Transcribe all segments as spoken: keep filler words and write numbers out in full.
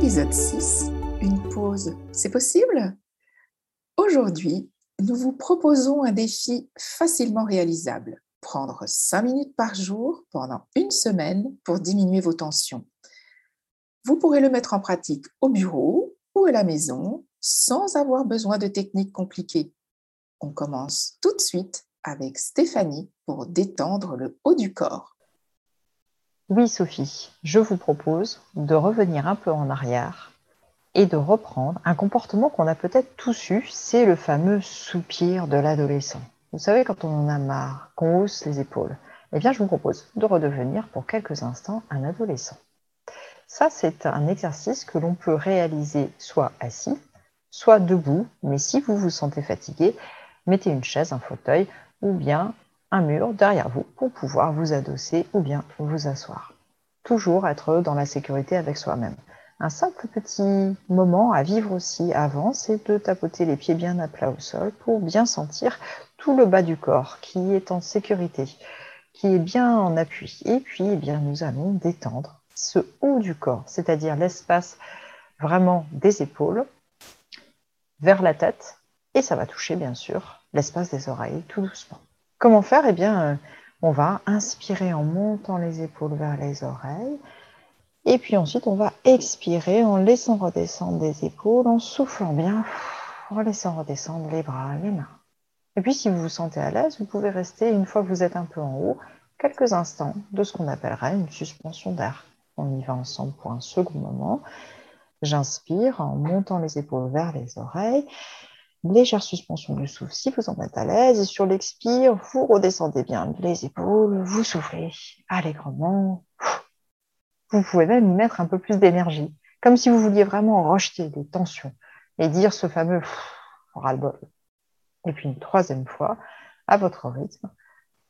Épisode six, une pause, c'est possible? Aujourd'hui, nous vous proposons un défi facilement réalisable. Prendre cinq minutes par jour pendant une semaine pour diminuer vos tensions. Vous pourrez le mettre en pratique au bureau ou à la maison sans avoir besoin de techniques compliquées. On commence tout de suite avec Stéphanie pour détendre le haut du corps. Oui Sophie, je vous propose de revenir un peu en arrière et de reprendre un comportement qu'on a peut-être tous eu, c'est le fameux soupir de l'adolescent. Vous savez, quand on en a marre, qu'on hausse les épaules, eh bien je vous propose de redevenir pour quelques instants un adolescent. Ça, c'est un exercice que l'on peut réaliser soit assis, soit debout, mais si vous vous sentez fatigué, mettez une chaise, un fauteuil ou bien un mur derrière vous pour pouvoir vous adosser ou bien vous asseoir. Toujours être dans la sécurité avec soi-même. Un simple petit moment à vivre aussi avant, c'est de tapoter les pieds bien à plat au sol pour bien sentir tout le bas du corps qui est en sécurité, qui est bien en appui. Et puis, eh bien, nous allons détendre ce haut du corps, c'est-à-dire l'espace vraiment des épaules vers la tête. Et ça va toucher, bien sûr, l'espace des oreilles tout doucement. Comment faire? Eh bien, on va inspirer en montant les épaules vers les oreilles. Et puis ensuite, on va expirer en laissant redescendre des épaules, en soufflant bien, en laissant redescendre les bras, les mains. Et puis, si vous vous sentez à l'aise, vous pouvez rester, une fois que vous êtes un peu en haut, quelques instants de ce qu'on appellerait une suspension d'air. On y va ensemble pour un second moment. J'inspire en montant les épaules vers les oreilles. Légère suspension du souffle si vous en êtes à l'aise. Et sur l'expire, vous redescendez bien les épaules, vous soufflez allègrement. Vous pouvez même y mettre un peu plus d'énergie, comme si vous vouliez vraiment rejeter des tensions et dire ce fameux « ras-le-bol ». Et puis une troisième fois, à votre rythme,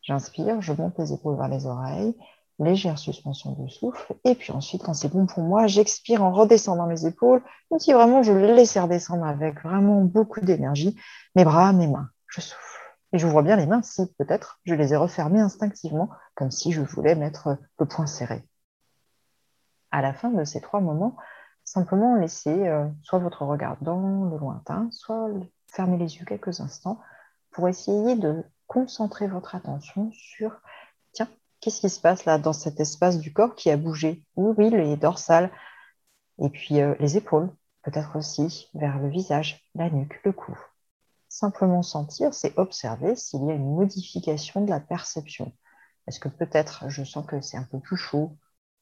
j'inspire, je monte les épaules vers les oreilles, légère suspension du souffle, et puis ensuite, quand c'est bon pour moi, j'expire en redescendant les épaules, comme si vraiment je les laissais redescendre avec vraiment beaucoup d'énergie, mes bras, mes mains, je souffle. Et j'ouvre bien les mains si peut-être je les ai refermées instinctivement, comme si je voulais mettre le poing serré. À la fin de ces trois moments, simplement laissez euh, soit votre regard dans le lointain, soit fermez les yeux quelques instants pour essayer de concentrer votre attention sur « Tiens, qu'est-ce qui se passe là dans cet espace du corps qui a bougé ?» Oui, oui, les dorsales et puis euh, les épaules, peut-être aussi vers le visage, la nuque, le cou. Simplement sentir, c'est observer s'il y a une modification de la perception. Est-ce que peut-être je sens que c'est un peu plus chaud?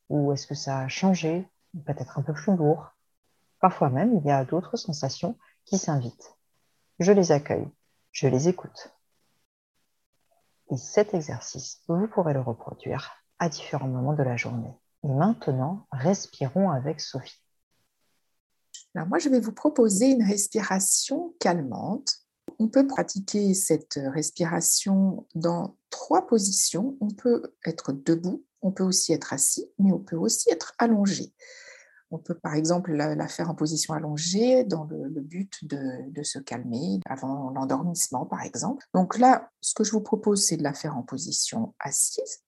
Ou est-ce que ça a changé, peut-être un peu plus lourd? Parfois même, il y a d'autres sensations qui s'invitent. Je les accueille, je les écoute. Et cet exercice, vous pourrez le reproduire à différents moments de la journée. Et maintenant, respirons avec Sophie. Alors moi, je vais vous proposer une respiration calmante. On peut pratiquer cette respiration dans trois positions. On peut être debout. On peut aussi être assis, mais on peut aussi être allongé. On peut par exemple la, la faire en position allongée dans le, le but de, de se calmer avant l'endormissement par exemple. Donc là, ce que je vous propose, c'est de la faire en position assise.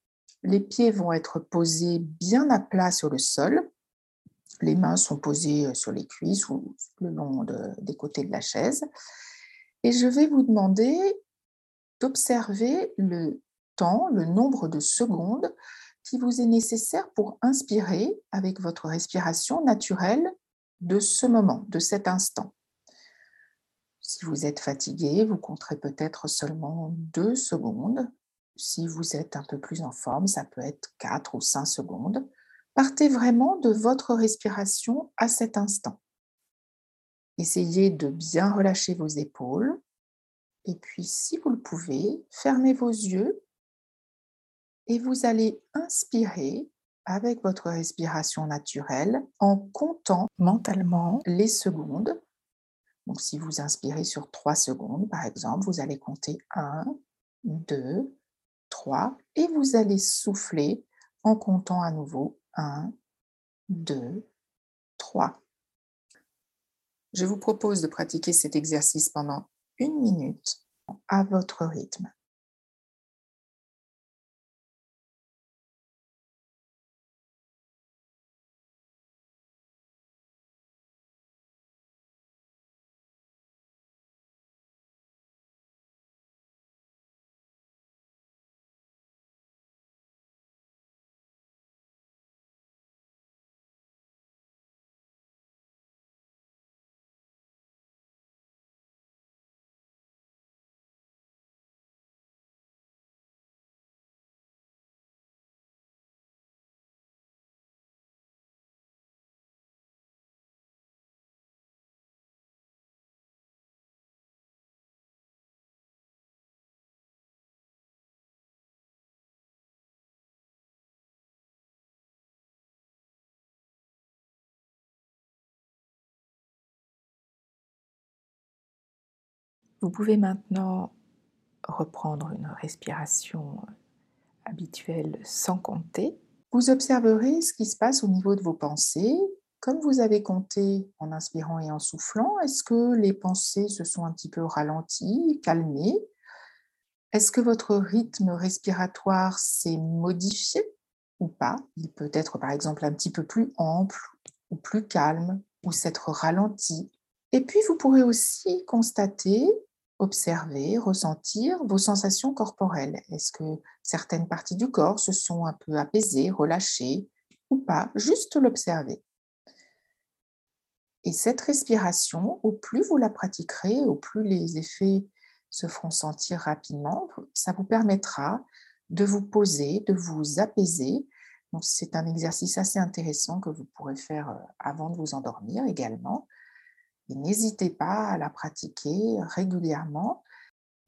Les pieds vont être posés bien à plat sur le sol. Les mains sont posées sur les cuisses ou le long de, des côtés de la chaise. Et je vais vous demander d'observer le temps, le nombre de secondes qui vous est nécessaire pour inspirer avec votre respiration naturelle de ce moment, de cet instant. Si vous êtes fatigué, vous compterez peut-être seulement deux secondes. Si vous êtes un peu plus en forme, ça peut être quatre ou cinq secondes. Partez vraiment de votre respiration à cet instant. Essayez de bien relâcher vos épaules. Et puis, si vous le pouvez, fermez vos yeux. Et vous allez inspirer avec votre respiration naturelle en comptant mentalement les secondes. Donc, si vous inspirez sur trois secondes, par exemple, vous allez compter un, deux, trois et vous allez souffler en comptant à nouveau un, deux, trois. Je vous propose de pratiquer cet exercice pendant une minute à votre rythme. Vous pouvez maintenant reprendre une respiration habituelle sans compter. Vous observerez ce qui se passe au niveau de vos pensées. Comme vous avez compté en inspirant et en soufflant, est-ce que les pensées se sont un petit peu ralenties, calmées? Est-ce que votre rythme respiratoire s'est modifié ou pas? Il peut être par exemple un petit peu plus ample ou plus calme ou s'être ralenti. Et puis vous pourrez aussi constater, observer, ressentir vos sensations corporelles. Est-ce que certaines parties du corps se sont un peu apaisées, relâchées ou pas? Juste l'observer. Et cette respiration, au plus vous la pratiquerez, au plus les effets se feront sentir rapidement, ça vous permettra de vous poser, de vous apaiser. Donc, c'est un exercice assez intéressant que vous pourrez faire avant de vous endormir également. Et n'hésitez pas à la pratiquer régulièrement.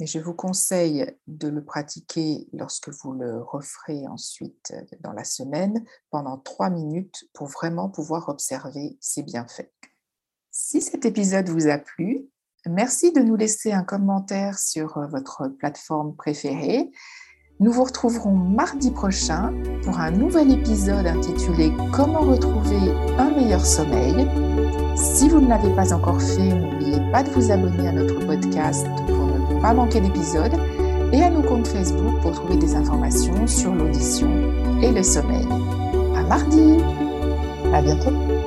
Et je vous conseille de le pratiquer lorsque vous le referez ensuite dans la semaine, pendant trois minutes pour vraiment pouvoir observer ses bienfaits. Si cet épisode vous a plu, merci de nous laisser un commentaire sur votre plateforme préférée. Nous vous retrouverons mardi prochain pour un nouvel épisode intitulé « Comment retrouver un meilleur sommeil ». Si vous ne l'avez pas encore fait, n'oubliez pas de vous abonner à notre podcast pour ne pas manquer d'épisodes et à nos comptes Facebook pour trouver des informations sur l'audition et le sommeil. À mardi! À bientôt!